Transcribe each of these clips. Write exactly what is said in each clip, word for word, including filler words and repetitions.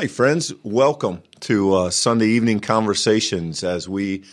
Hey, friends, welcome to uh, Sunday Evening Conversations as we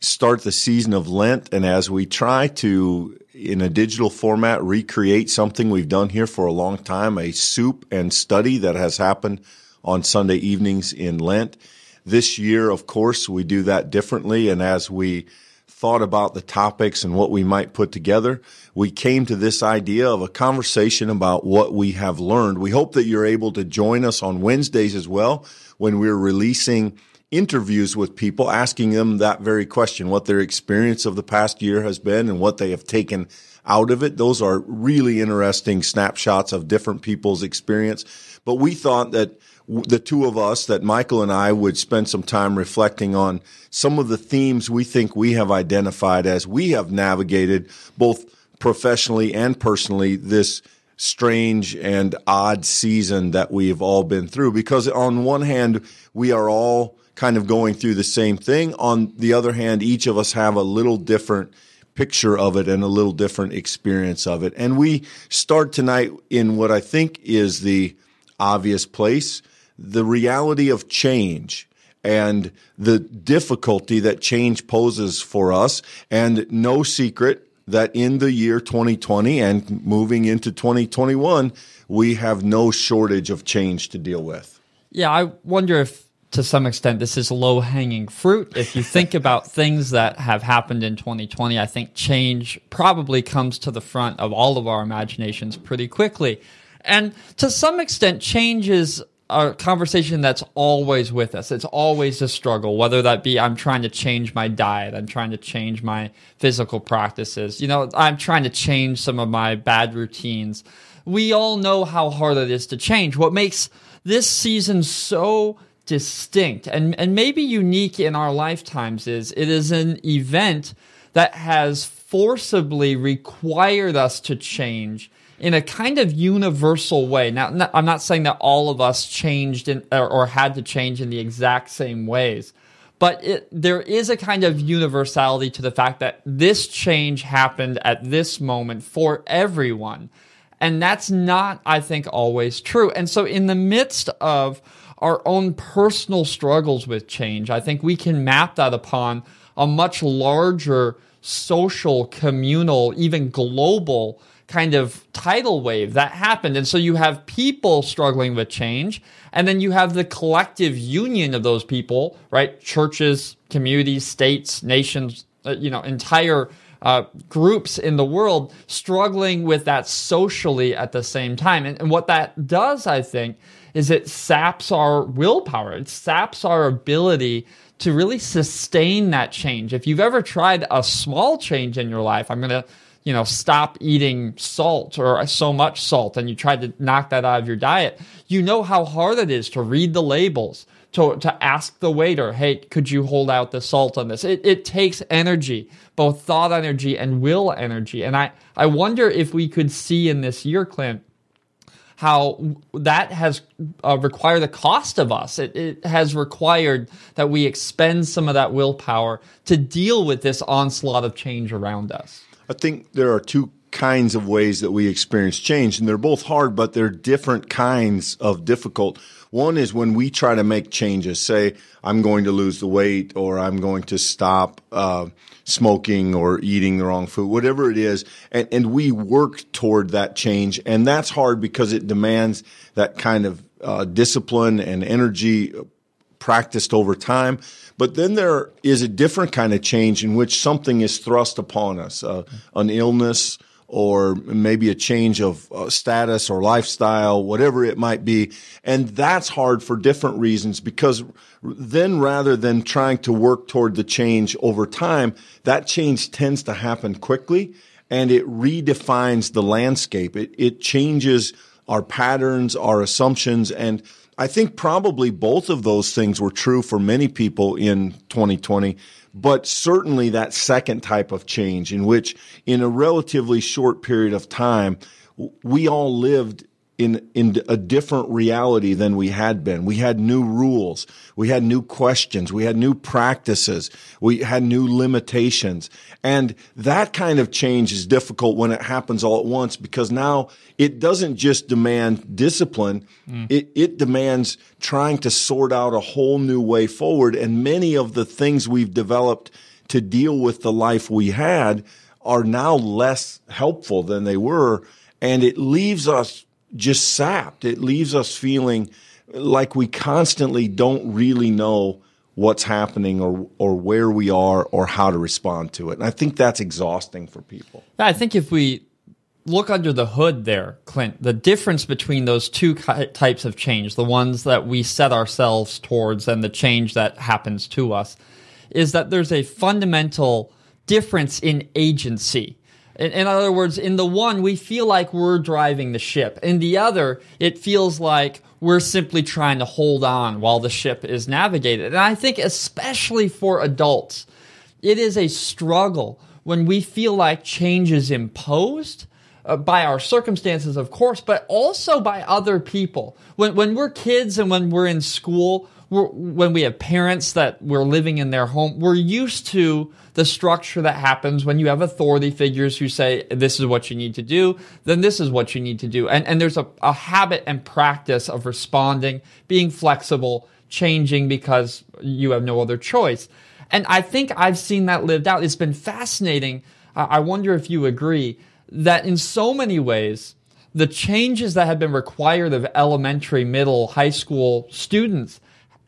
start the season of Lent and as we try to, in a digital format, recreate something we've done here for a long time, a soup and study that has happened on Sunday evenings in Lent. This year, of course, we do that differently, and as we thought about the topics and what we might put together, we came to this idea of a conversation about what we have learned. We hope that you're able to join us on Wednesdays as well when we're releasing interviews with people, asking them that very question, what their experience of the past year has been and what they have taken out of it. Those are really interesting snapshots of different people's experience. But we thought that the two of us, that Michael and I would spend some time reflecting on some of the themes we think we have identified as we have navigated both professionally and personally this strange and odd season that we have all been through. Because on one hand, we are all kind of going through the same thing. On the other hand, each of us have a little different picture of it and a little different experience of it. And we start tonight in what I think is the obvious place, the reality of change and the difficulty that change poses for us. And no secret that in the year twenty twenty and moving into twenty twenty-one, we have no shortage of change to deal with. Yeah, I wonder if to some extent this is low-hanging fruit. If you think about things that have happened in twenty twenty, I think change probably comes to the front of all of our imaginations pretty quickly. And to some extent, change is a conversation that's always with us. It's always a struggle, whether that be I'm trying to change my diet, I'm trying to change my physical practices, you know, I'm trying to change some of my bad routines. We all know how hard it is to change. What makes this season so distinct and, and maybe unique in our lifetimes is it is an event that has forcibly required us to change in a kind of universal way. Now, I'm not saying that all of us changed in, or, or had to change in the exact same ways, but it, there is a kind of universality to the fact that this change happened at this moment for everyone. And that's not, I think, always true. And so in the midst of our own personal struggles with change, I think we can map that upon a much larger social, communal, even global kind of tidal wave that happened. And so you have people struggling with change, and then you have the collective union of those people, right? Churches, communities, states, nations, uh, you know, entire uh, groups in the world struggling with that socially at the same time. And, and what that does, I think, is it saps our willpower. It saps our ability to really sustain that change. If you've ever tried a small change in your life, I'm going to you know, stop eating salt or so much salt, and you tried to knock that out of your diet, you know how hard it is to read the labels, to to ask the waiter, hey, could you hold out the salt on this? It it takes energy, both thought energy and will energy. And I, I wonder if we could see in this year, Clint, how that has uh, required the cost of us. It, it has required that we expend some of that willpower to deal with this onslaught of change around us. I think there are two kinds of ways that we experience change, and they're both hard, but they're different kinds of difficult. One is when we try to make changes, say, I'm going to lose the weight, or I'm going to stop uh, smoking or eating the wrong food, whatever it is, and, and we work toward that change. And that's hard because it demands that kind of uh, discipline and energy practiced over time. But then there is a different kind of change in which something is thrust upon us, uh, an illness or maybe a change of uh, status or lifestyle, whatever it might be. And that's hard for different reasons because then rather than trying to work toward the change over time, that change tends to happen quickly and it redefines the landscape. It, it changes our patterns, our assumptions, and I think probably both of those things were true for many people in twenty twenty, but certainly that second type of change in which in a relatively short period of time, we all lived in in a different reality than we had been. We had new rules. We had new questions. We had new practices. We had new limitations. And that kind of change is difficult when it happens all at once, because now it doesn't just demand discipline. Mm. It, it demands trying to sort out a whole new way forward. And many of the things we've developed to deal with the life we had are now less helpful than they were. And it leaves us just sapped. It leaves us feeling like we constantly don't really know what's happening or or where we are or how to respond to it. And I think that's exhausting for people. I think if we look under the hood there, Clint, the difference between those two types of change, the ones that we set ourselves towards and the change that happens to us, is that there's a fundamental difference in agency. In other words, in the one, we feel like we're driving the ship. In the other, it feels like we're simply trying to hold on while the ship is navigated. And I think especially for adults, it is a struggle when we feel like change is imposed uh, by our circumstances, of course, but also by other people. When, when we're kids and when we're in school, we're, when we have parents that we're living in their home, we're used to the structure that happens when you have authority figures who say, this is what you need to do, then this is what you need to do. And, and there's a, a habit and practice of responding, being flexible, changing because you have no other choice. And I think I've seen that lived out. It's been fascinating. I, I wonder if you agree that in so many ways, the changes that have been required of elementary, middle, high school students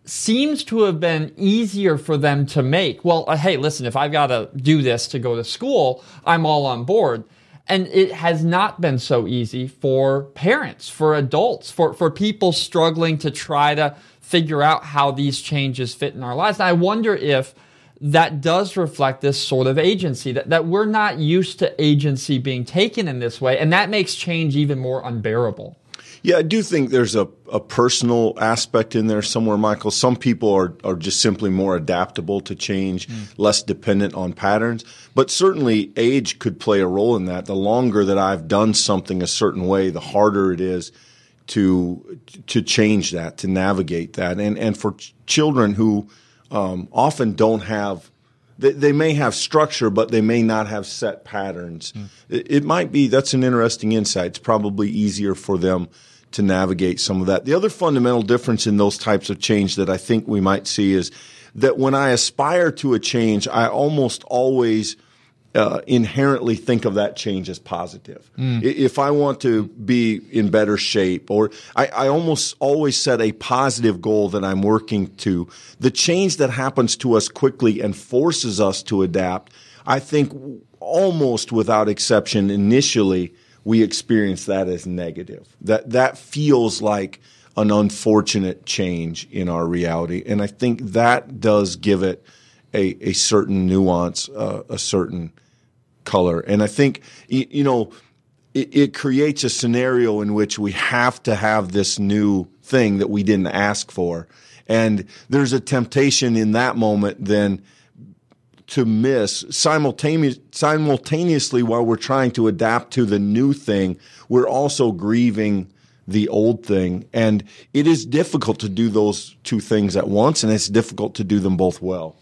seems to have been easier for them to make. Well, uh, hey, listen, if I've got to do this to go to school, I'm all on board. And it has not been so easy for parents, for adults, for, for people struggling to try to figure out how these changes fit in our lives. And I wonder if that does reflect this sort of agency, that, that we're not used to agency being taken in this way, and that makes change even more unbearable. Yeah, I do think there's a, a personal aspect in there somewhere, Michael. Some people are, are just simply more adaptable to change, mm. less dependent on patterns. But certainly age could play a role in that. The longer that I've done something a certain way, the harder it is to to change that, to navigate that. And, and for ch- children who um, often don't have They may have structure, but they may not have set patterns. Mm. It might be, that's an interesting insight. It's probably easier for them to navigate some of that. The other fundamental difference in those types of change that I think we might see is that when I aspire to a change, I almost always uh, inherently think of that change as positive. Mm. If I want to be in better shape, or I, I almost always set a positive goal that I'm working to, the change that happens to us quickly and forces us to adapt, I think almost without exception, initially we experience that as negative. That, that feels like an unfortunate change in our reality. And I think that does give it A, a certain nuance, uh, a certain color. And I think, you, you know, it, it creates a scenario in which we have to have this new thing that we didn't ask for. And there's a temptation in that moment then to miss simultaneous, simultaneously while we're trying to adapt to the new thing, we're also grieving the old thing. And it is difficult to do those two things at once, and it's difficult to do them both well.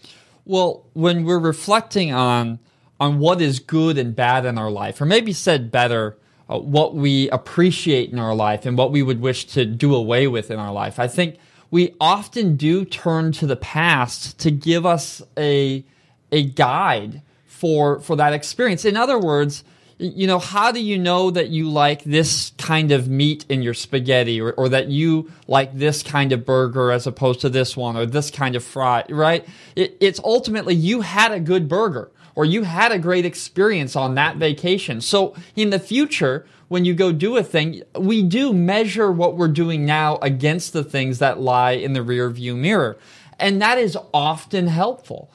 Well, when we're reflecting on on what is good and bad in our life, or maybe said better, uh, what we appreciate in our life and what we would wish to do away with in our life, I think we often do turn to the past to give us a a guide for for that experience. In other words, you know, how do you know that you like this kind of meat in your spaghetti, or, or that you like this kind of burger as opposed to this one, or this kind of fry, right? It, it's ultimately you had a good burger, or you had a great experience on that vacation. So in the future, when you go do a thing, we do measure what we're doing now against the things that lie in the rearview mirror. And that is often helpful.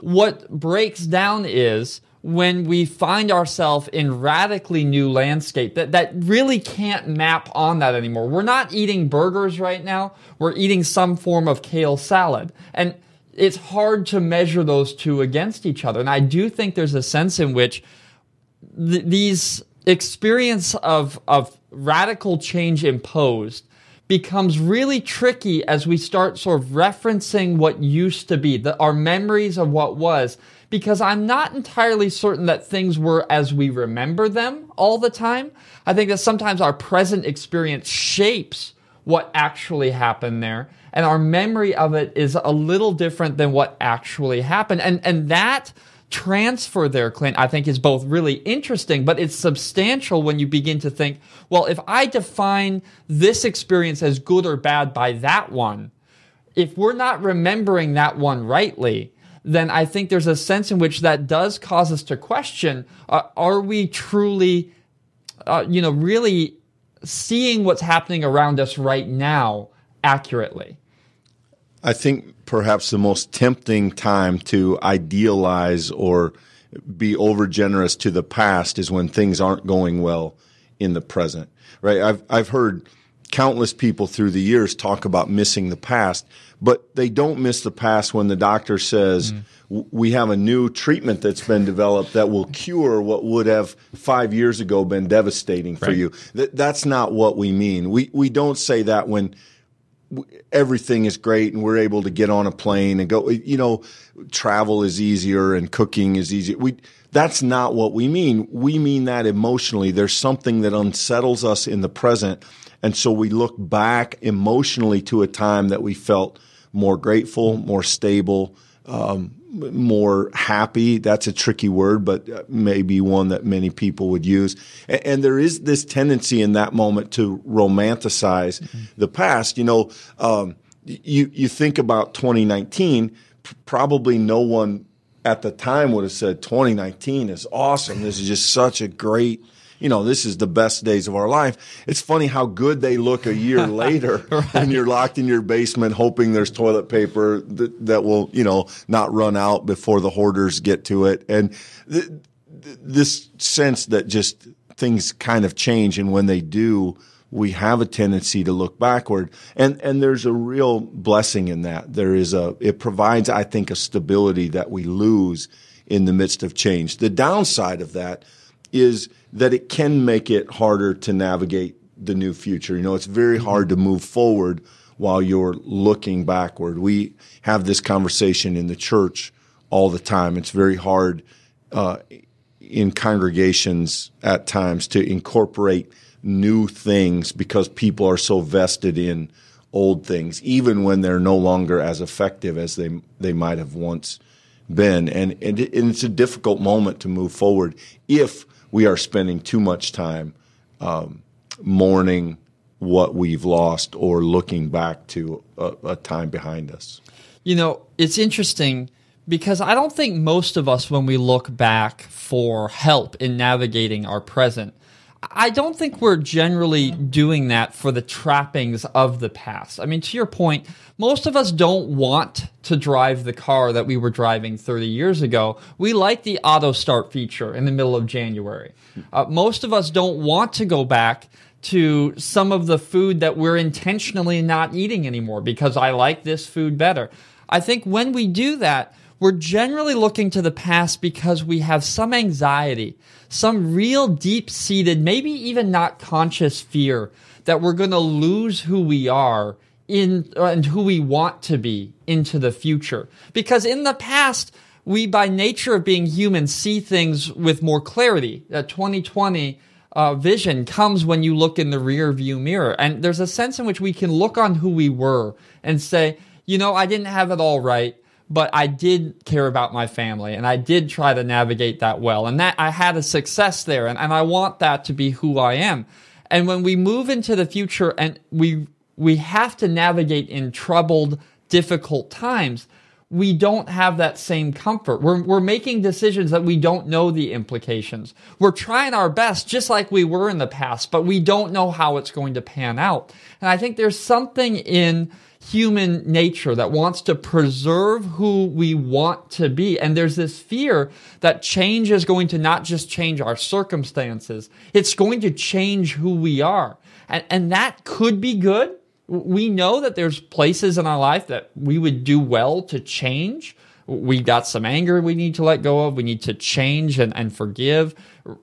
What breaks down is when we find ourselves in radically new landscape that, that really can't map on that anymore. We're not eating burgers right now. We're eating some form of kale salad. And it's hard to measure those two against each other. And I do think there's a sense in which th- these experience of, of radical change imposed becomes really tricky as we start sort of referencing what used to be, the, our memories of what was, because I'm not entirely certain that things were as we remember them all the time. I think that sometimes our present experience shapes what actually happened there, and our memory of it is a little different than what actually happened. And and that transfer there, Clint, I think is both really interesting, but it's substantial when you begin to think, well, if I define this experience as good or bad by that one, if we're not remembering that one rightly, then I think there's a sense in which that does cause us to question, uh, are we truly, uh, you know, really seeing what's happening around us right now accurately? I think perhaps the most tempting time to idealize or be overgenerous to the past is when things aren't going well in the present, right? I've I've heard countless people through the years talk about missing the past, but they don't miss the past when the doctor says, mm. we have a new treatment that's been developed that will cure what would have five years ago been devastating for right. you. Th- that's not what we mean. We we don't say that when everything is great and we're able to get on a plane and go, you know, travel is easier and cooking is easier. We, that's not what we mean. We mean that emotionally. There's something that unsettles us in the present. And so we look back emotionally to a time that we felt more grateful, more stable, um, more happy. That's a tricky word, but maybe one that many people would use. And, and there is this tendency in that moment to romanticize mm-hmm. the past. You know, um, you, you think about twenty nineteen, probably no one at the time would have said twenty nineteen is awesome. This is just such a great, you know, this is the best days of our life. It's funny how good they look a year later right. when you're locked in your basement hoping there's toilet paper th- that will, you know, not run out before the hoarders get to it. And th- th- this sense that just things kind of change, and when they do, we have a tendency to look backward. And and there's a real blessing in that. There is a it provides, I think, a stability that we lose in the midst of change. The downside of that is that it can make it harder to navigate the new future. You know, it's very hard to move forward while you're looking backward. We have this conversation in the church all the time. It's very hard uh, in congregations at times to incorporate new things because people are so vested in old things, even when they're no longer as effective as they they might have once been. And, and, it, and it's a difficult moment to move forward if we are spending too much time um, mourning what we've lost or looking back to a, a time behind us. You know, it's interesting because I don't think most of us, when we look back for help in navigating our present, I don't think we're generally doing that for the trappings of the past. I mean, to your point, most of us don't want to drive the car that we were driving thirty years ago. We like the auto start feature in the middle of January. Uh, most of us don't want to go back to some of the food that we're intentionally not eating anymore because I like this food better. I think when we do that, we're generally looking to the past because we have some anxiety, some real deep-seated, maybe even not conscious fear that we're going to lose who we are in and who we want to be into the future. Because in the past, we, by nature of being human, see things with more clarity. That twenty twenty uh, vision comes when you look in the rearview mirror. And there's a sense in which we can look on who we were and say, you know, I didn't have it all right, but I did care about my family and I did try to navigate that well. And that I had a success there, and, and I want that to be who I am. And when we move into the future and we we have to navigate in troubled, difficult times, we don't have that same comfort. We're we're making decisions that we don't know the implications. We're trying our best just like we were in the past, but we don't know how it's going to pan out. And I think there's something in human nature that wants to preserve who we want to be. And there's this fear that change is going to not just change our circumstances, it's going to change who we are. And, and that could be good. We know that there's places in our life that we would do well to change, we got some anger we need to let go of. We need to change and, and forgive,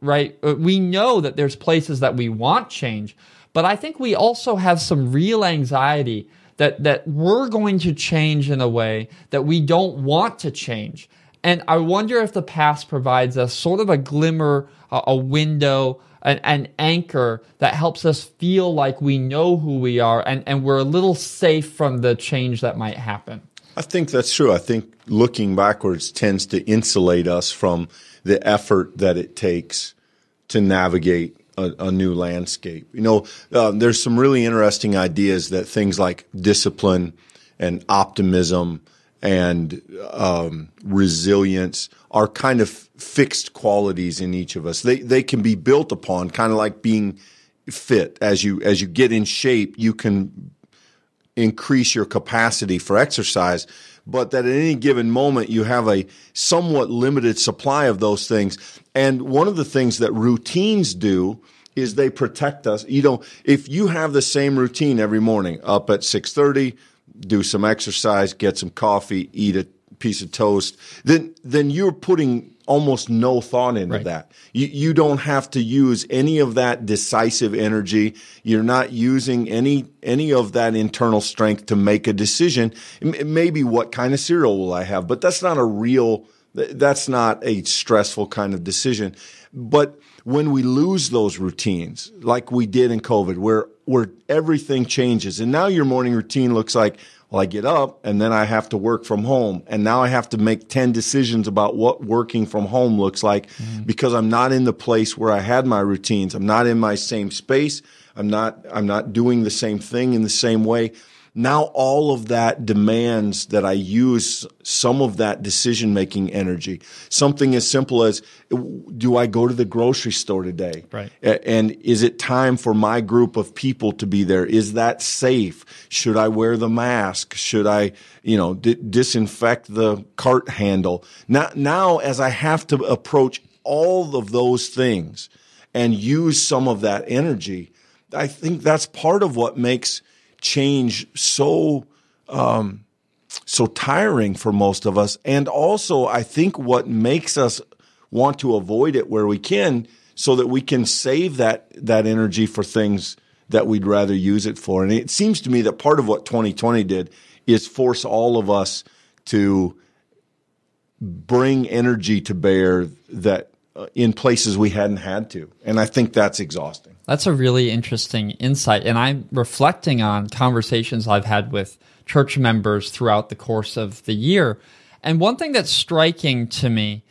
right? We know that there's places that we want change, but I think we also have some real anxiety that, that we're going to change in a way that we don't want to change. And I wonder if the past provides us sort of a glimmer, a, a window, an, an anchor that helps us feel like we know who we are and, and we're a little safe from the change that might happen. I think that's true. I think looking backwards tends to insulate us from the effort that it takes to navigate a, a new landscape. You know, uh, there's some really interesting ideas that things like discipline and optimism and um, resilience are kind of fixed qualities in each of us. They they can be built upon, kind of like being fit. As you as you get in shape, you can increase your capacity for exercise, but that at any given moment you have a somewhat limited supply of those things. And one of the things that routines do is they protect us. You know, if you have the same routine every morning, up at six thirty, do some exercise, get some coffee, eat a piece of toast, then then you're putting almost no thought into right. that. You, you don't have to use any of that decisive energy. You're not using any any of that internal strength to make a decision. Maybe what kind of cereal will I have? But that's not a real, that's not a stressful kind of decision. But when we lose those routines, like we did in COVID, where where everything changes, and now your morning routine looks like, well, I get up and then I have to work from home. And now I have to make ten decisions about what working from home looks like mm. because I'm not in the place where I had my routines. I'm not in my same space. I'm not, I'm not doing the same thing in the same way. Now all of that demands that I use some of that decision-making energy. Something as simple as, do I go to the grocery store today? Right. And is it time for my group of people to be there? Is that safe? Should I wear the mask? Should I, you know, d- disinfect the cart handle? Now, now, as I have to approach all of those things and use some of that energy, I think that's part of what makes change so um, so tiring for most of us. And also, I think what makes us want to avoid it where we can so that we can save that that energy for things that we'd rather use it for. And it seems to me that part of what twenty twenty did is force all of us to bring energy to bear that uh, in places we hadn't had to. And I think that's exhausting. That's a really interesting insight, and I'm reflecting on conversations I've had with church members throughout the course of the year, and one thing that's striking to me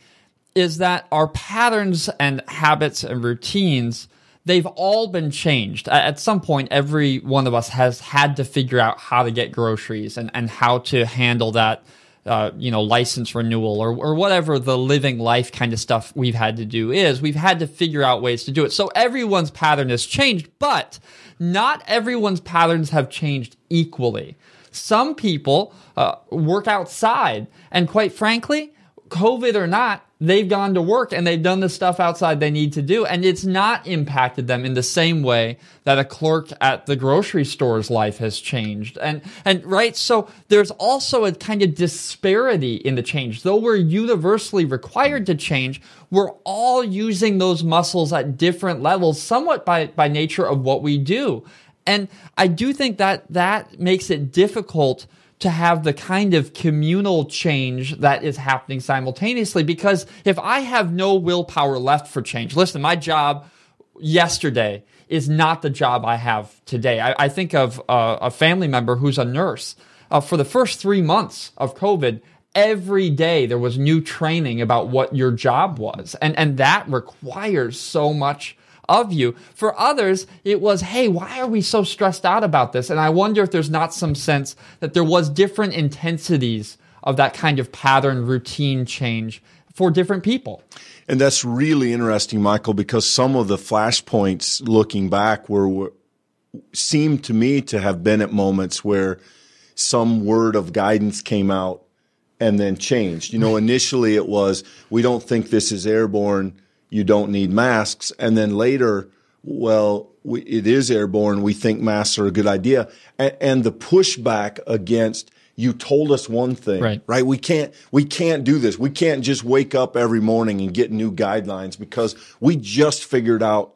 is that our patterns and habits and routines, they've all been changed. At some point, every one of us has had to figure out how to get groceries and, and how to handle that uh, you know, license renewal or, or whatever the living life kind of stuff we've had to do is. We've had to figure out ways to do it. So everyone's pattern has changed, but not everyone's patterns have changed equally. Some people uh, work outside, and quite frankly, COVID or not, they've gone to work and they've done the stuff outside they need to do, and it's not impacted them in the same way that a clerk at the grocery store's life has changed. And, and right, so there's also a kind of disparity in the change. Though we're universally required to change, we're all using those muscles at different levels, somewhat by, by nature of what we do. And I do think that that makes it difficult to have the kind of communal change that is happening simultaneously. Because if I have no willpower left for change, listen, my job yesterday is not the job I have today. I, I think of uh, a family member who's a nurse. Uh, for the first three months of COVID, every day there was new training about what your job was. And, and that requires so much of you. For others, it was, hey, why are we so stressed out about this? And I wonder if there's not some sense that there was different intensities of that kind of pattern routine change for different people. And that's really interesting, Michael, because some of the flashpoints looking back were, were seemed to me to have been at moments where some word of guidance came out and then changed. You know, initially it was, we don't think this is airborne, you don't need masks. And then later well, we, it is airborne. We think masks are a good idea. A- and the pushback against, you told us one thing, right. right? We can't, we can't do this. We can't just wake up every morning and get new guidelines because we just figured out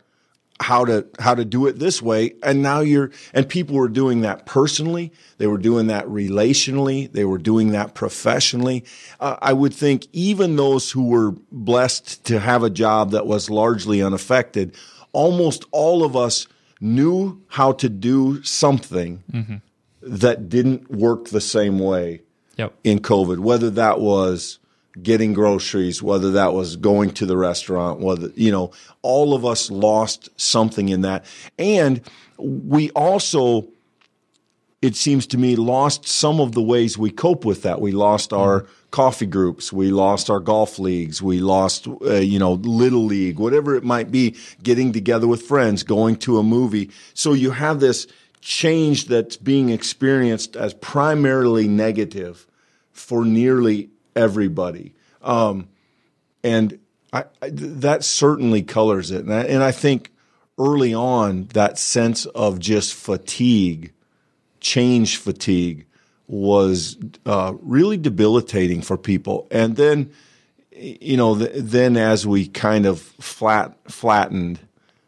how to, how to do it this way. And now you're, and people were doing that personally. They were doing that relationally. They were doing that professionally. Uh, I would think even those who were blessed to have a job that was largely unaffected, almost all of us knew how to do something mm-hmm. that didn't work the same way yep. in COVID, whether that was getting groceries, whether that was going to the restaurant, whether, you know, all of us lost something in that. And we also, it seems to me, lost some of the ways we cope with that. We lost mm-hmm. our coffee groups. We lost our golf leagues. We lost, uh, you know, Little League, whatever it might be, getting together with friends, going to a movie. So you have this change that's being experienced as primarily negative for nearly everybody. Um, and I, I, that certainly colors it. And I, and I think early on, that sense of just fatigue, change fatigue, was uh, really debilitating for people. And then, you know, th- then as we kind of flat flattened,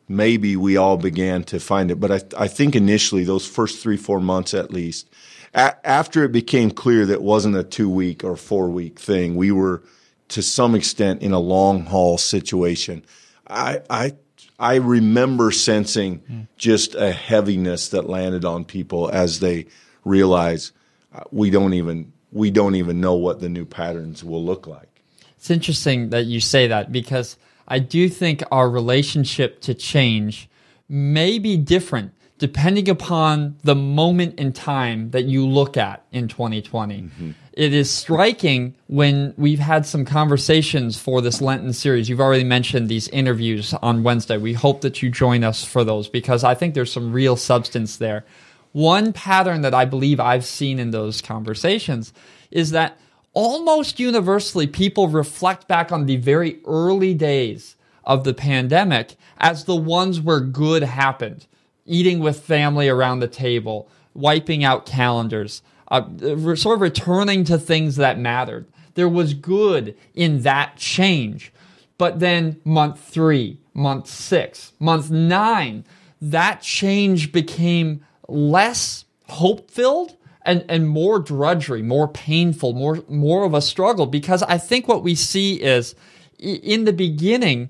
maybe we all began to find it. But I, th- I think initially, those first three, four months at least, a- after it became clear that it wasn't a two-week or four-week thing, we were to some extent in a long-haul situation. I, I, I remember sensing mm. just a heaviness that landed on people as they realized, we don't even we don't even know what the new patterns will look like. It's interesting that you say that, because I do think our relationship to change may be different depending upon the moment in time that you look at in twenty twenty. Mm-hmm. It is striking when we've had some conversations for this Lenten series. You've already mentioned these interviews on Wednesday. We hope that you join us for those, because I think there's some real substance there. One pattern that I believe I've seen in those conversations is that almost universally people reflect back on the very early days of the pandemic as the ones where good happened. Eating with family around the table, wiping out calendars, uh, sort of returning to things that mattered. There was good in that change. But then month three, month six, month nine, that change became less hope-filled and, and more drudgery, more painful, more, more of a struggle. Because I think what we see is, in the beginning,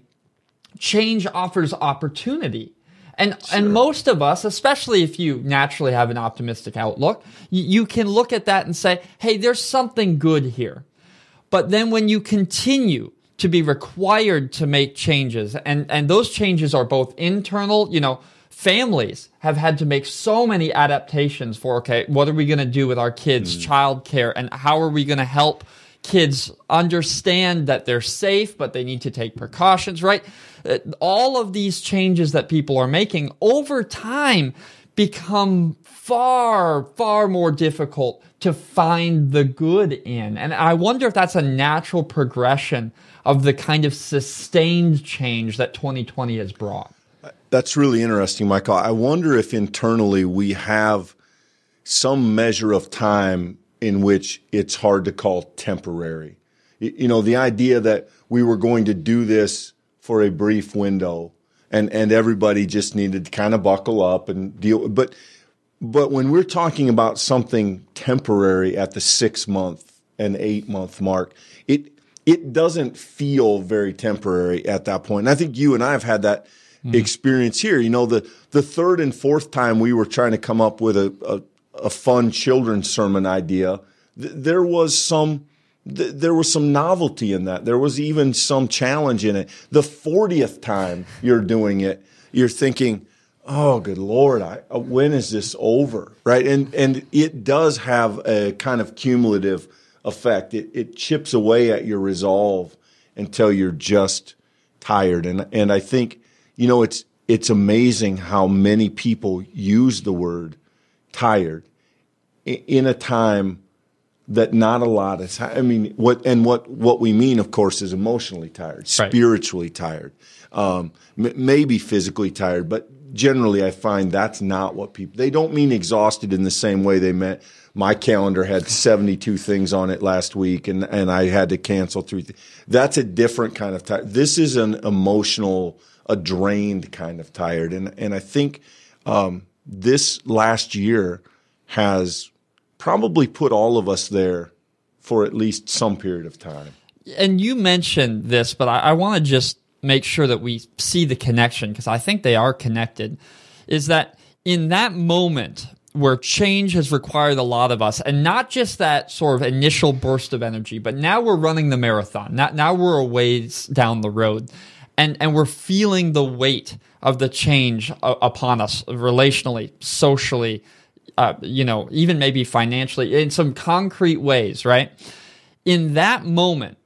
change offers opportunity. And sure. and most of us, especially if you naturally have an optimistic outlook, you, you can look at that and say, hey, there's something good here. But then when you continue to be required to make changes, and, and those changes are both internal, you know, families have had to make so many adaptations for, okay, what are we going to do with our kids' mm. childcare, and how are we going to help kids understand that they're safe, but they need to take precautions, right? All of these changes that people are making over time become far, far more difficult to find the good in. And I wonder if that's a natural progression of the kind of sustained change that twenty twenty has brought. That's really interesting, Michael. I wonder if internally we have some measure of time in which it's hard to call temporary. You know, the idea that we were going to do this for a brief window, and, and everybody just needed to kind of buckle up and deal. But but when we're talking about something temporary at the six-month and eight-month mark, it it doesn't feel very temporary at that point. And I think you and I have had that experience here. You know, the, the third and fourth time we were trying to come up with a, a, a fun children's sermon idea, th- there was some, th- there was some novelty in that. There was even some challenge in it. The fortieth time you're doing it, you're thinking, oh, good Lord, I, when is this over? Right. And, and it does have a kind of cumulative effect. It, it chips away at your resolve until you're just tired. And, and I think, you know, it's it's amazing how many people use the word tired in a time that not a lot is. I mean, what and what, what we mean, of course, is emotionally tired, spiritually tired. um, m- maybe physically tired, but generally I find that's not what people, they don't mean exhausted in the same way they meant my calendar had seventy-two things on it last week and, and I had to cancel three things. That's a different kind of tired. This is an emotional, a drained kind of tired. And, and I think um, this last year has probably put all of us there for at least some period of time. And you mentioned this, but I, I want to just make sure that we see the connection, because I think they are connected, is that in that moment where change has required a lot of us, and not just that sort of initial burst of energy, but now we're running the marathon. Now, now we're a ways down the road, and, and we're feeling the weight of the change uh, upon us relationally, socially, uh, you know, even maybe financially, in some concrete ways, right? In that moment,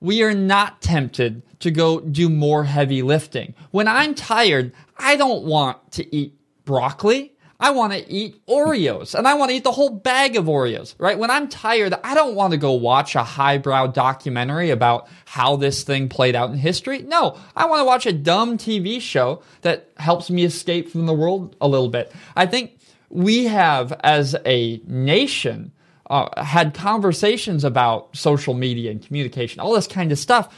we are not tempted to go do more heavy lifting. When I'm tired, I don't want to eat broccoli. I want to eat Oreos, and I want to eat the whole bag of Oreos, right? When I'm tired, I don't want to go watch a highbrow documentary about how this thing played out in history. No, I want to watch a dumb T V show that helps me escape from the world a little bit. I think we have, as a nation, uh, had conversations about social media and communication, all this kind of stuff.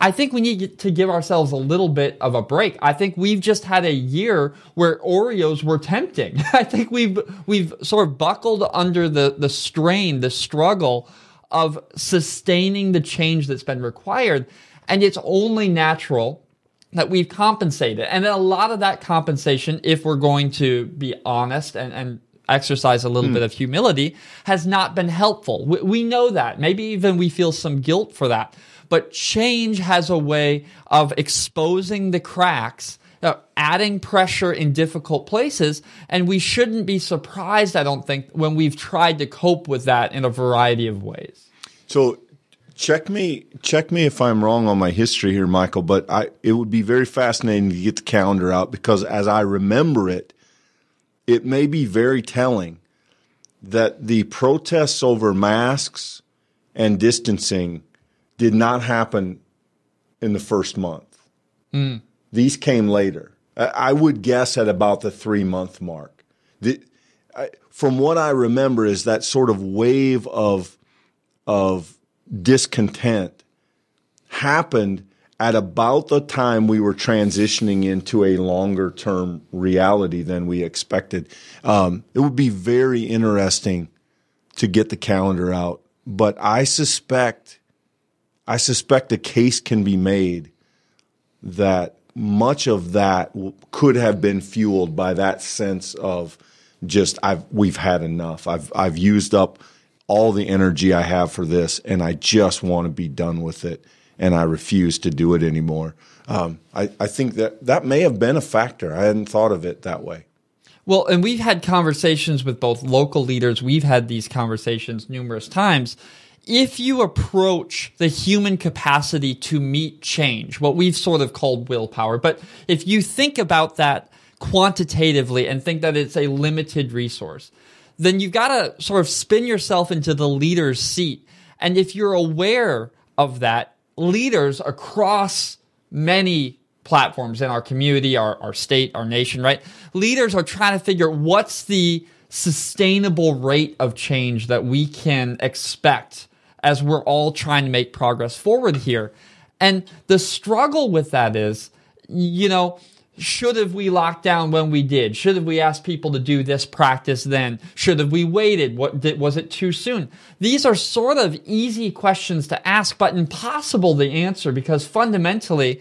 I think we need to give ourselves a little bit of a break. I think we've just had a year where Oreos were tempting. I think we've we've sort of buckled under the, the strain, the struggle of sustaining the change that's been required. And it's only natural that we've compensated. And then a lot of that compensation, if we're going to be honest and, and exercise a little mm. bit of humility, has not been helpful. We, we know that. Maybe even we feel some guilt for that. But change has a way of exposing the cracks, uh, adding pressure in difficult places, and we shouldn't be surprised, I don't think, when we've tried to cope with that in a variety of ways. So check me check me if I'm wrong on my history here, Michael, but I, it would be very fascinating to get the calendar out, because as I remember it, it may be very telling that the protests over masks and distancing did not happen in the first month. Mm. These came later. I would guess at about the three-month mark. The, I, from what I remember is that sort of wave of, of discontent happened at about the time we were transitioning into a longer-term reality than we expected. Um, it would be very interesting to get the calendar out, but I suspect... I suspect a case can be made that much of that w- could have been fueled by that sense of just I've we've had enough. I've I've used up all the energy I have for this, and I just want to be done with it, and I refuse to do it anymore. Um, I, I think that that may have been a factor. I hadn't thought of it that way. Well, and we've had conversations with both local leaders. We've had these conversations numerous times. If you approach the human capacity to meet change, what we've sort of called willpower, but if you think about that quantitatively and think that it's a limited resource, then you've got to sort of spin yourself into the leader's seat. And if you're aware of that, leaders across many platforms in our community, our, our state, our nation, right? Leaders are trying to figure out what's the sustainable rate of change that we can expect as we're all trying to make progress forward here. And the struggle with that is, you know, should have we locked down when we did? Should have we asked people to do this practice then? Should have we waited? What did, was it too soon? These are sort of easy questions to ask, but impossible to answer, because fundamentally,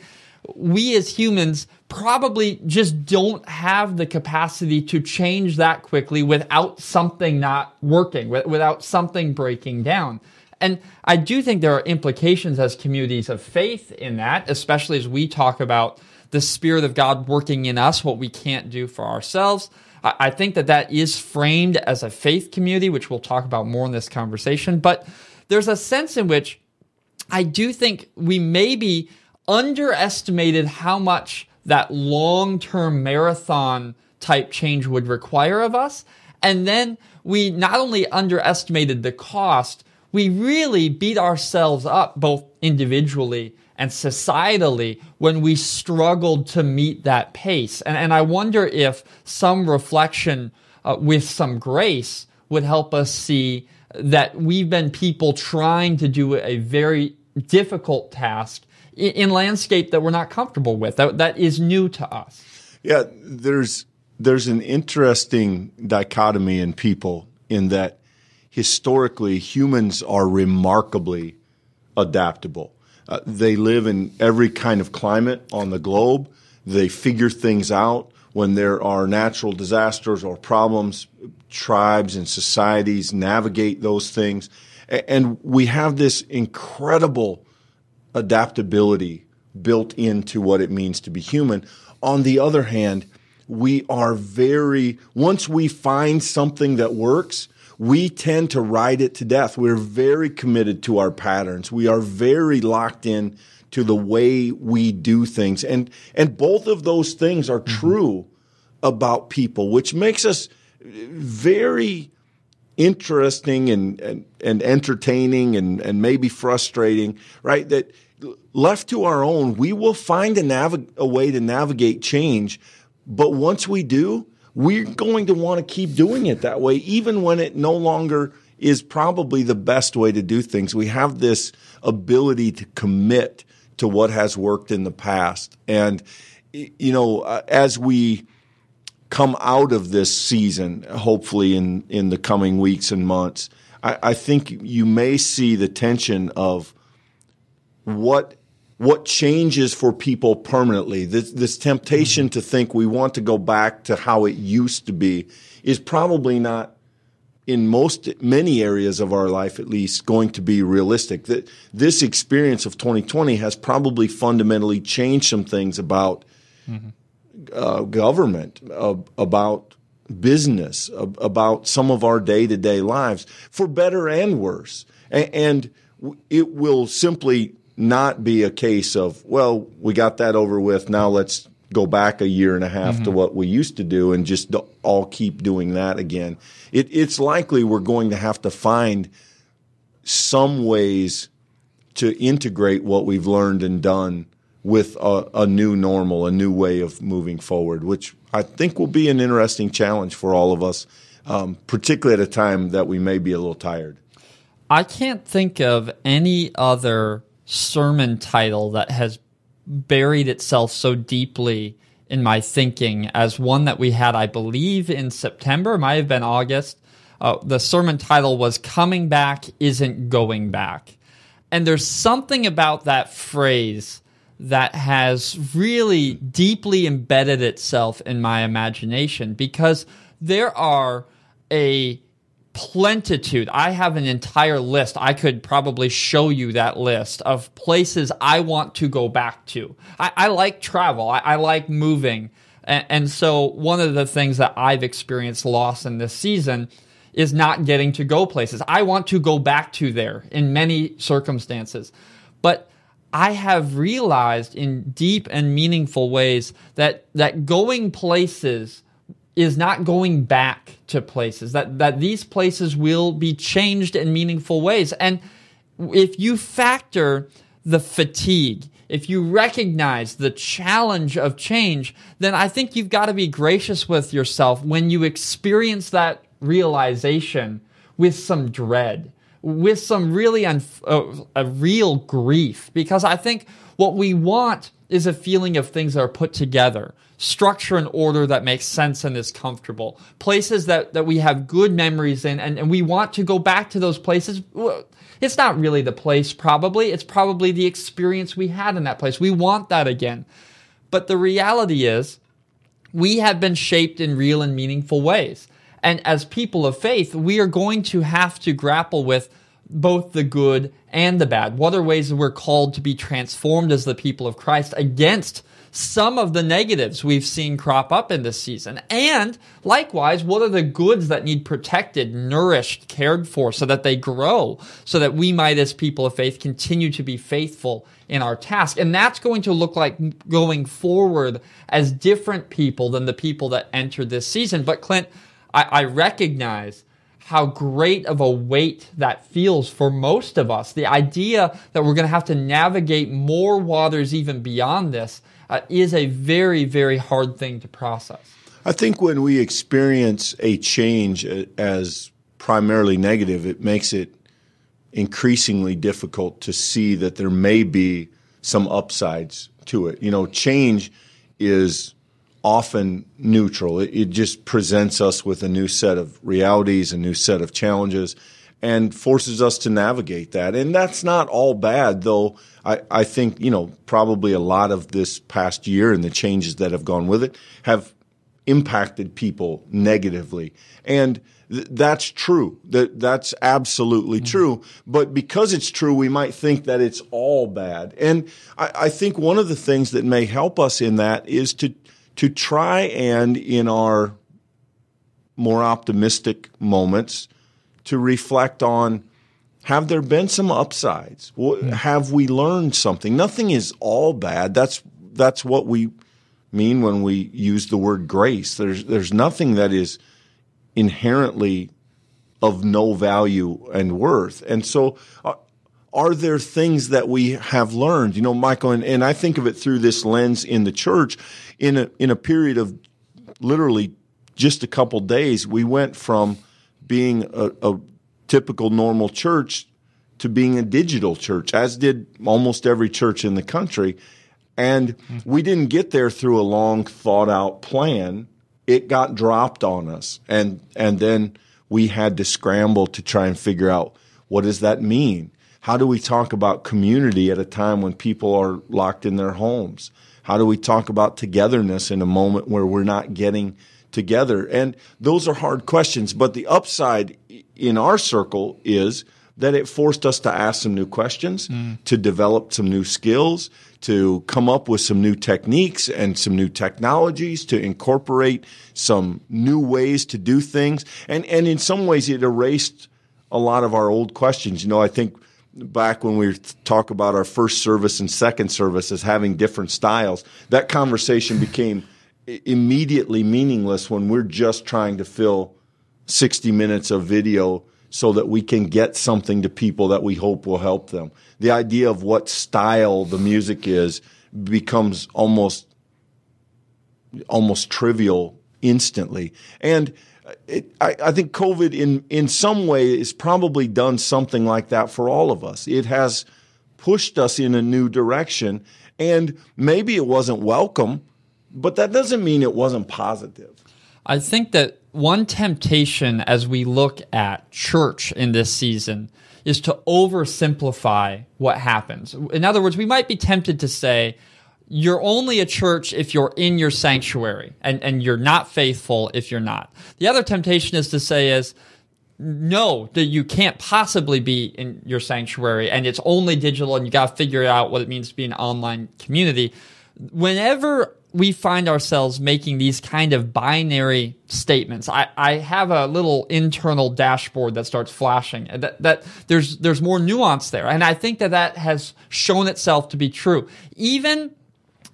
we as humans probably just don't have the capacity to change that quickly without something not working, without something breaking down. And I do think there are implications as communities of faith in that, especially as we talk about the Spirit of God working in us, what we can't do for ourselves. I think that that is framed as a faith community, which we'll talk about more in this conversation. But there's a sense in which I do think we maybe underestimated how much that long-term marathon-type change would require of us. And then we not only underestimated the cost, we really beat ourselves up both individually and societally when we struggled to meet that pace. And, and I wonder if some reflection uh, with some grace would help us see that we've been people trying to do a very difficult task in, in landscape that we're not comfortable with, that, that is new to us. Yeah, there's there's an interesting dichotomy in people in that historically humans are remarkably adaptable. Uh, they live in every kind of climate on the globe. They figure things out when there are natural disasters or problems. Tribes and societies navigate those things. And we have this incredible adaptability built into what it means to be human. On the other hand, we are very, once we find something that works, we tend to ride it to death. We're very committed to our patterns. We are very locked in to the way we do things. And and both of those things are true mm-hmm. about people, which makes us very interesting and, and, and entertaining and, and maybe frustrating, right? That left to our own, we will find a, nav- a way to navigate change. But once we do, we're going to want to keep doing it that way, even when it no longer is probably the best way to do things. We have this ability to commit to what has worked in the past. And, you know, as we come out of this season, hopefully in, in the coming weeks and months, I, I think you may see the tension of what What changes for people permanently. This, this temptation to think we want to go back to how it used to be is probably not, in most many areas of our life at least, going to be realistic. That this experience of twenty twenty has probably fundamentally changed some things about mm-hmm. uh, government, uh, about business, uh, about some of our day-to-day lives, for better and worse. A- and it will simply not be a case of, well, we got that over with, now let's go back a year and a half mm-hmm. to what we used to do and just all keep doing that again. It, it's likely we're going to have to find some ways to integrate what we've learned and done with a, a new normal, a new way of moving forward, which I think will be an interesting challenge for all of us, um, particularly at a time that we may be a little tired. I can't think of any other sermon title that has buried itself so deeply in my thinking as one that we had, I believe, in September, might have been August. Uh, the sermon title was "Coming Back Isn't Going Back." And there's something about that phrase that has really deeply embedded itself in my imagination, because there are a plentitude. I have an entire list. I could probably show you that list of places I want to go back to. I, I like travel. I, I like moving. And, and so one of the things that I've experienced loss in this season is not getting to go places. I want to go back to there in many circumstances. But I have realized in deep and meaningful ways that, that going places is not going back to places, that, that these places will be changed in meaningful ways. And if you factor the fatigue, if you recognize the challenge of change, then I think you've got to be gracious with yourself when you experience that realization with some dread, with some really un- uh, a real grief. Because I think what we want is a feeling of things that are put together, structure and order that makes sense and is comfortable, places that, that we have good memories in, and, and we want to go back to those places. It's not really the place, probably. It's probably the experience we had in that place. We want that again. But the reality is we have been shaped in real and meaningful ways. And as people of faith, we are going to have to grapple with both the good and the bad. What are ways that we're called to be transformed as the people of Christ against some of the negatives we've seen crop up in this season? And likewise, what are the goods that need protected, nourished, cared for so that they grow, so that we might, as people of faith, continue to be faithful in our task? And that's going to look like going forward as different people than the people that entered this season. But Clint, I, I recognize how great of a weight that feels for most of us. The idea that we're going to have to navigate more waters even beyond this uh, is a very, very hard thing to process. I think when we experience a change as primarily negative, it makes it increasingly difficult to see that there may be some upsides to it. You know, change is often neutral. It, it just presents us with a new set of realities, a new set of challenges, and forces us to navigate that. And that's not all bad, though. I, I think, you know, probably a lot of this past year and the changes that have gone with it have impacted people negatively. And th- that's true. That That's absolutely mm-hmm. true. But because it's true, we might think that it's all bad. And I, I think one of the things that may help us in that is to to try and, in our more optimistic moments, to reflect on, have there been some upsides? Mm-hmm. Have we learned something? Nothing is all bad. That's that's what we mean when we use the word grace. There's there's nothing that is inherently of no value and worth. And so are, are there things that we have learned? You know, Michael, and, and I think of it through this lens in the church. In a in a period of literally just a couple days, we went from being a, a typical normal church to being a digital church, as did almost every church in the country. And we didn't get there through a long, thought-out plan. It got dropped on us, and and then we had to scramble to try and figure out, what does that mean? How do we talk about community at a time when people are locked in their homes? How do we talk about togetherness in a moment where we're not getting together? And those are hard questions, but the upside in our circle is that it forced us to ask some new questions, mm. to develop some new skills, to come up with some new techniques and some new technologies, to incorporate some new ways to do things. And and in some ways, it erased a lot of our old questions. You know, I think back when we talk about our first service and second service as having different styles, that conversation became immediately meaningless when we're just trying to fill sixty minutes of video so that we can get something to people that we hope will help them. The idea of what style the music is becomes almost almost trivial instantly. And it, I, I think COVID in, in some way has probably done something like that for all of us. It has pushed us in a new direction, and maybe it wasn't welcome, but that doesn't mean it wasn't positive. I think that one temptation as we look at church in this season is to oversimplify what happens. In other words, we might be tempted to say, you're only a church if you're in your sanctuary, and, and you're not faithful if you're not. The other temptation is to say is, no, that you can't possibly be in your sanctuary, and it's only digital, and you got to figure out what it means to be an online community. Whenever we find ourselves making these kind of binary statements, I, I have a little internal dashboard that starts flashing, and that, that there's there's more nuance there. And I think that that has shown itself to be true. Even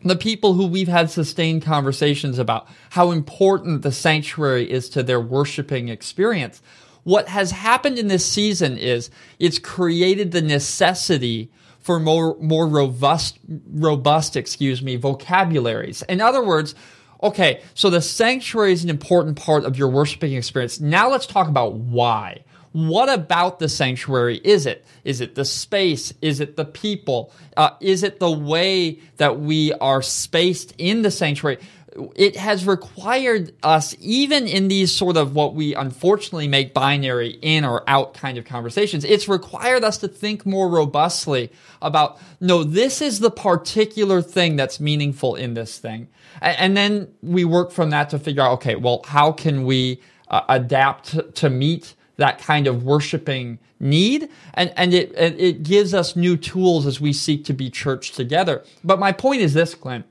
the people who we've had sustained conversations about how important the sanctuary is to their worshiping experience, what has happened in this season is it's created the necessity for more more robust robust excuse me vocabularies. In other words, okay, so the sanctuary is an important part of your worshiping experience. Now let's talk about why. What about the sanctuary is it? Is it the space? Is it the people? Uh, is it the way that we are spaced in the sanctuary? It has required us, even in these sort of what we unfortunately make binary in or out kind of conversations, it's required us to think more robustly about, no, this is the particular thing that's meaningful in this thing. And then we work from that to figure out, okay, well, how can we uh, adapt to meet that kind of worshiping need, and, and it and it gives us new tools as we seek to be church together. But my point is this, Clint.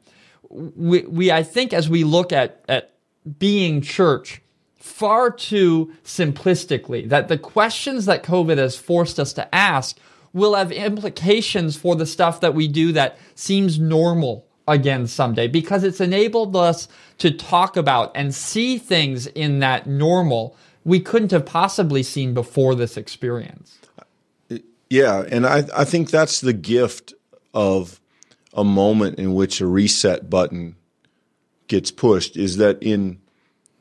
We, we I think as we look at, at being church far too simplistically, that the questions that COVID has forced us to ask will have implications for the stuff that we do that seems normal again someday, because it's enabled us to talk about and see things in that normal we couldn't have possibly seen before this experience. Yeah, and I, I think that's the gift of a moment in which a reset button gets pushed, is that in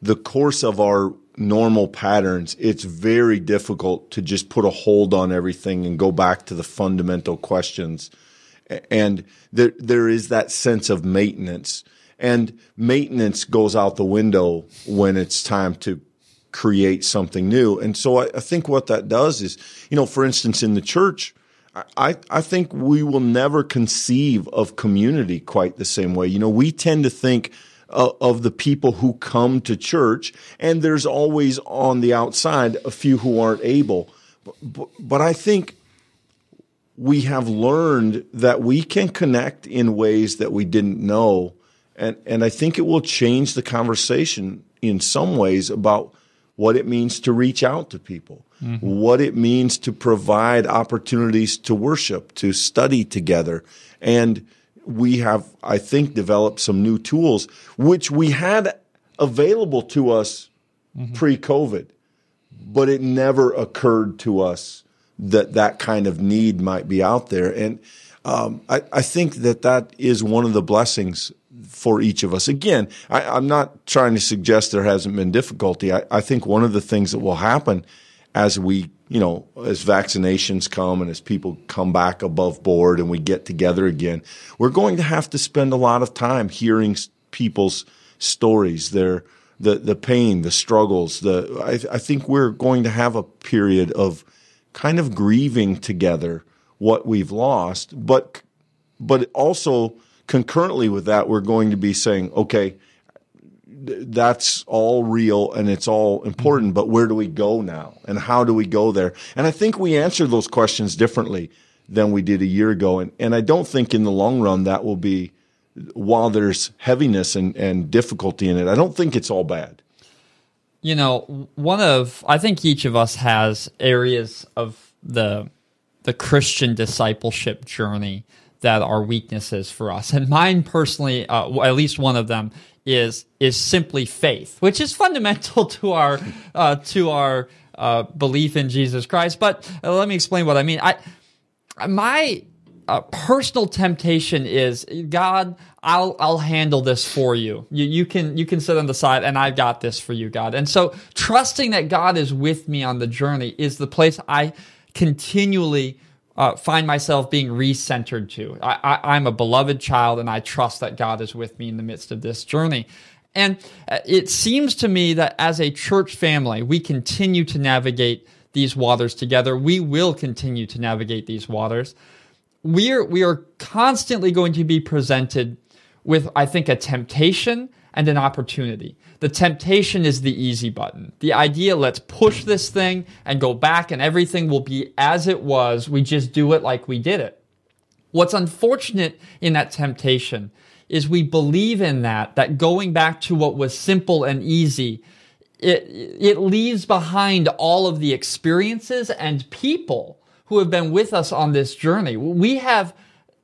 the course of our normal patterns, it's very difficult to just put a hold on everything and go back to the fundamental questions. And there, there is that sense of maintenance. And maintenance goes out the window when it's time to create something new. And so I, I think what that does is, you know, for instance, in the church, I, I think we will never conceive of community quite the same way. You know, we tend to think uh, of the people who come to church, and there's always on the outside a few who aren't able. But, but, but I think we have learned that we can connect in ways that we didn't know. And, and I think it will change the conversation in some ways about what it means to reach out to people, mm-hmm. what it means to provide opportunities to worship, to study together. And we have, I think, developed some new tools, which we had available to us mm-hmm. pre-COVID, but it never occurred to us that that kind of need might be out there. And um, I, I think that that is one of the blessings for each of us. Again, I, I'm not trying to suggest there hasn't been difficulty. I, I think one of the things that will happen as we, you know, as vaccinations come and as people come back above board and we get together again, we're going to have to spend a lot of time hearing people's stories, their the the pain, the struggles. The I, I think we're going to have a period of kind of grieving together what we've lost, but but also concurrently with that, we're going to be saying, okay, th- that's all real and it's all important, but where do we go now and how do we go there? And I think we answer those questions differently than we did a year ago. And, and I don't think in the long run that will be, while there's heaviness and, and difficulty in it, I don't think it's all bad. You know, one of, I think each of us has areas of the the Christian discipleship journey that are weaknesses for us. And mine personally, uh, at least one of them, is is simply faith, which is fundamental to our uh, to our uh, belief in Jesus Christ. But uh, let me explain what I mean. I my uh, personal temptation is, God, I'll I'll handle this for you. You you can you can sit on the side, and I've got this for you, God. And so trusting that God is with me on the journey is the place I continually Uh, find myself being recentered to. I, I, I'm a beloved child, and I trust that God is with me in the midst of this journey. And it seems to me that as a church family, we continue to navigate these waters together. We will continue to navigate these waters. We are, we are constantly going to be presented with, I think, a temptation and an opportunity. The temptation is the easy button. The idea, let's push this thing and go back and everything will be as it was. We just do it like we did it. What's unfortunate in that temptation is we believe in that, that going back to what was simple and easy, it, it leaves behind all of the experiences and people who have been with us on this journey. We have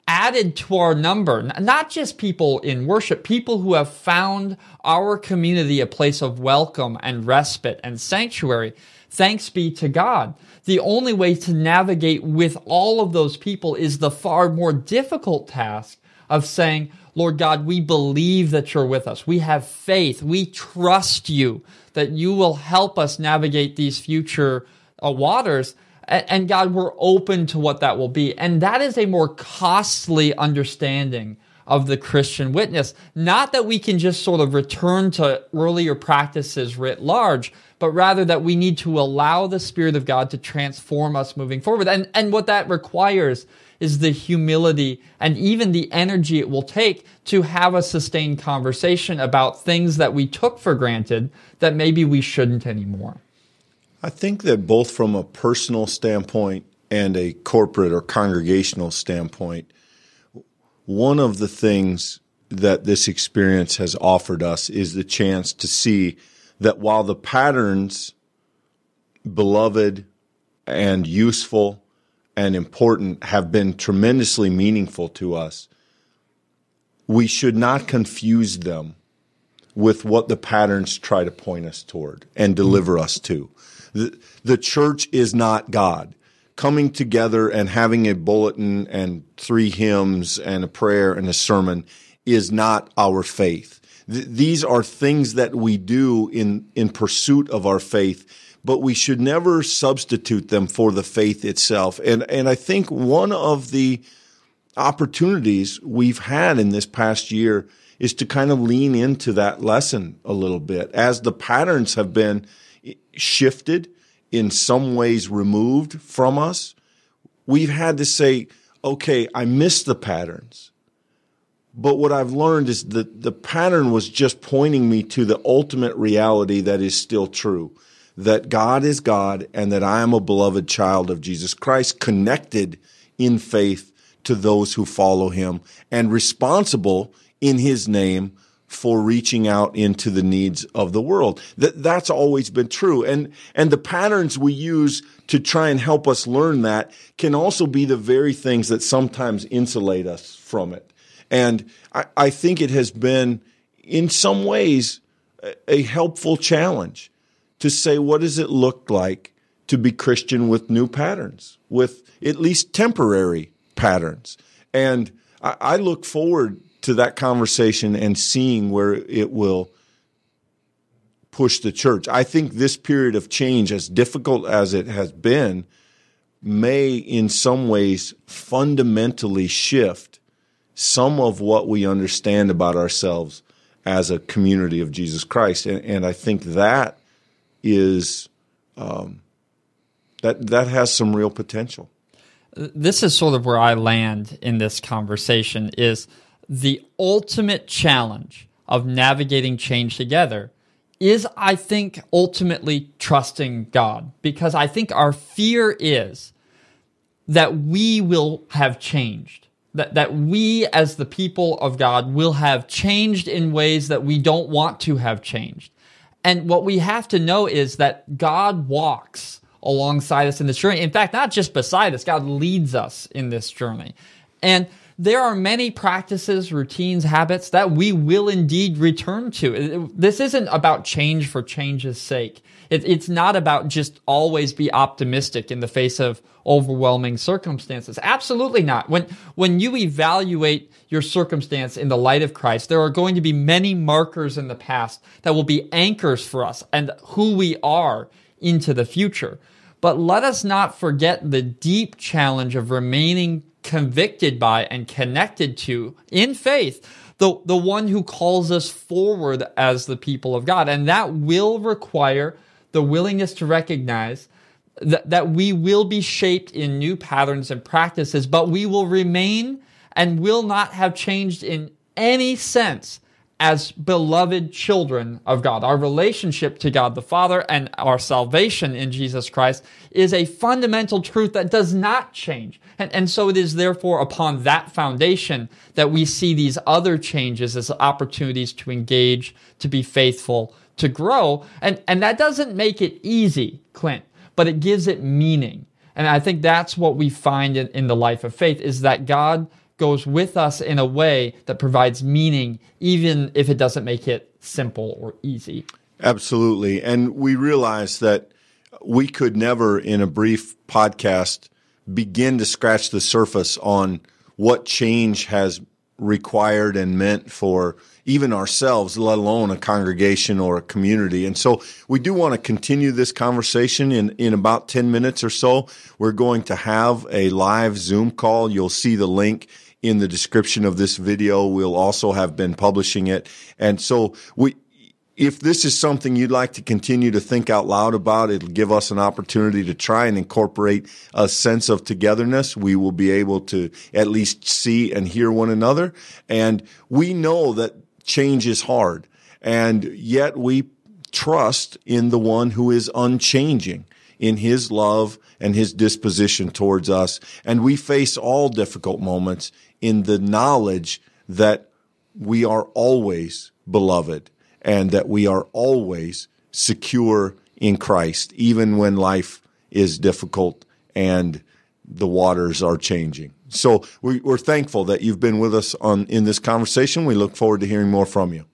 added to our number, not just people in worship, people who have found our community a place of welcome and respite and sanctuary. Thanks be to God. The only way to navigate with all of those people is the far more difficult task of saying, Lord God, we believe that you're with us. We have faith. We trust you that you will help us navigate these future uh, waters. And God, we're open to what that will be. And that is a more costly understanding of the Christian witness. Not that we can just sort of return to earlier practices writ large, but rather that we need to allow the Spirit of God to transform us moving forward. And, and what that requires is the humility and even the energy it will take to have a sustained conversation about things that we took for granted that maybe we shouldn't anymore. I think that both from a personal standpoint and a corporate or congregational standpoint, one of the things that this experience has offered us is the chance to see that while the patterns, beloved and useful and important, have been tremendously meaningful to us, we should not confuse them with what the patterns try to point us toward and deliver us to. The, the church is not God. Coming together and having a bulletin and three hymns and a prayer and a sermon is not our faith. Th- these are things that we do in, in pursuit of our faith, but we should never substitute them for the faith itself. And, and I think one of the opportunities we've had in this past year is to kind of lean into that lesson a little bit. As the patterns have been shifted, in some ways removed from us, we've had to say, okay, I missed the patterns. But what I've learned is that the pattern was just pointing me to the ultimate reality that is still true, that God is God and that I am a beloved child of Jesus Christ, connected in faith to those who follow him and responsible in his name for reaching out into the needs of the world. That that's always been true. And and the patterns we use to try and help us learn that can also be the very things that sometimes insulate us from it. And I, I think it has been, in some ways, a, a helpful challenge to say, what does it look like to be Christian with new patterns, with at least temporary patterns? And I, I look forward to that conversation and seeing where it will push the church. I think this period of change, as difficult as it has been, may in some ways fundamentally shift some of what we understand about ourselves as a community of Jesus Christ. And, and I think that is um, that that has some real potential. This is sort of where I land in this conversation is the ultimate challenge of navigating change together is, I think, ultimately trusting God, because I think our fear is that we will have changed, that, that we as the people of God will have changed in ways that we don't want to have changed. And what we have to know is that God walks alongside us in this journey. In fact, not just beside us, God leads us in this journey. And there are many practices, routines, habits that we will indeed return to. This isn't about change for change's sake. It, it's not about just always be optimistic in the face of overwhelming circumstances. Absolutely not. When, when you evaluate your circumstance in the light of Christ, there are going to be many markers in the past that will be anchors for us and who we are into the future. But let us not forget the deep challenge of remaining convicted by and connected to, in faith, the, the one who calls us forward as the people of God. And that will require the willingness to recognize that, that we will be shaped in new patterns and practices, but we will remain and will not have changed in any sense as beloved children of God. Our relationship to God the Father and our salvation in Jesus Christ is a fundamental truth that does not change. And, and so it is therefore upon that foundation that we see these other changes as opportunities to engage, to be faithful, to grow. And, and that doesn't make it easy, Clint, but it gives it meaning. And I think that's what we find in, in the life of faith, is that God goes with us in a way that provides meaning, even if it doesn't make it simple or easy. Absolutely. And we realize that we could never, in a brief podcast, begin to scratch the surface on what change has required and meant for even ourselves, let alone a congregation or a community. And so we do want to continue this conversation in, in about ten minutes or so. We're going to have a live Zoom call. You'll see the link in the description of this video. We'll also have been publishing it. And so we, if this is something you'd like to continue to think out loud about, it'll give us an opportunity to try and incorporate a sense of togetherness. We will be able to at least see and hear one another. And we know that change is hard, and yet we trust in the one who is unchanging, in his love and his disposition towards us. And we face all difficult moments in the knowledge that we are always beloved, and that we are always secure in Christ, even when life is difficult and the waters are changing. So we're thankful that you've been with us on in this conversation. We look forward to hearing more from you.